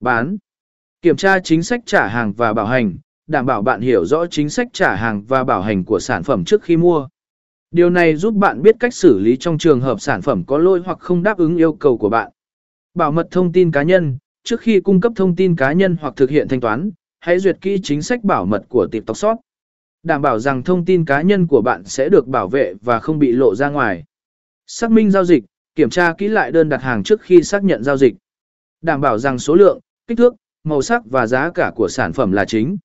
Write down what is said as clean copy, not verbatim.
Bán. Kiểm tra chính sách trả hàng và bảo hành, đảm bảo bạn hiểu rõ chính sách trả hàng và bảo hành của sản phẩm trước khi mua. Điều này giúp bạn biết cách xử lý trong trường hợp sản phẩm có lỗi hoặc không đáp ứng yêu cầu của bạn. Bảo mật thông tin cá nhân. Trước khi cung cấp thông tin cá nhân hoặc thực hiện thanh toán, hãy duyệt kỹ chính sách bảo mật của TikTok Shop. Đảm bảo rằng thông tin cá nhân của bạn sẽ được bảo vệ và không bị lộ ra ngoài. Xác minh giao dịch. Kiểm tra kỹ lại đơn đặt hàng trước khi xác nhận giao dịch. Đảm bảo rằng số lượng, kích thước, màu sắc và giá cả của sản phẩm là chính.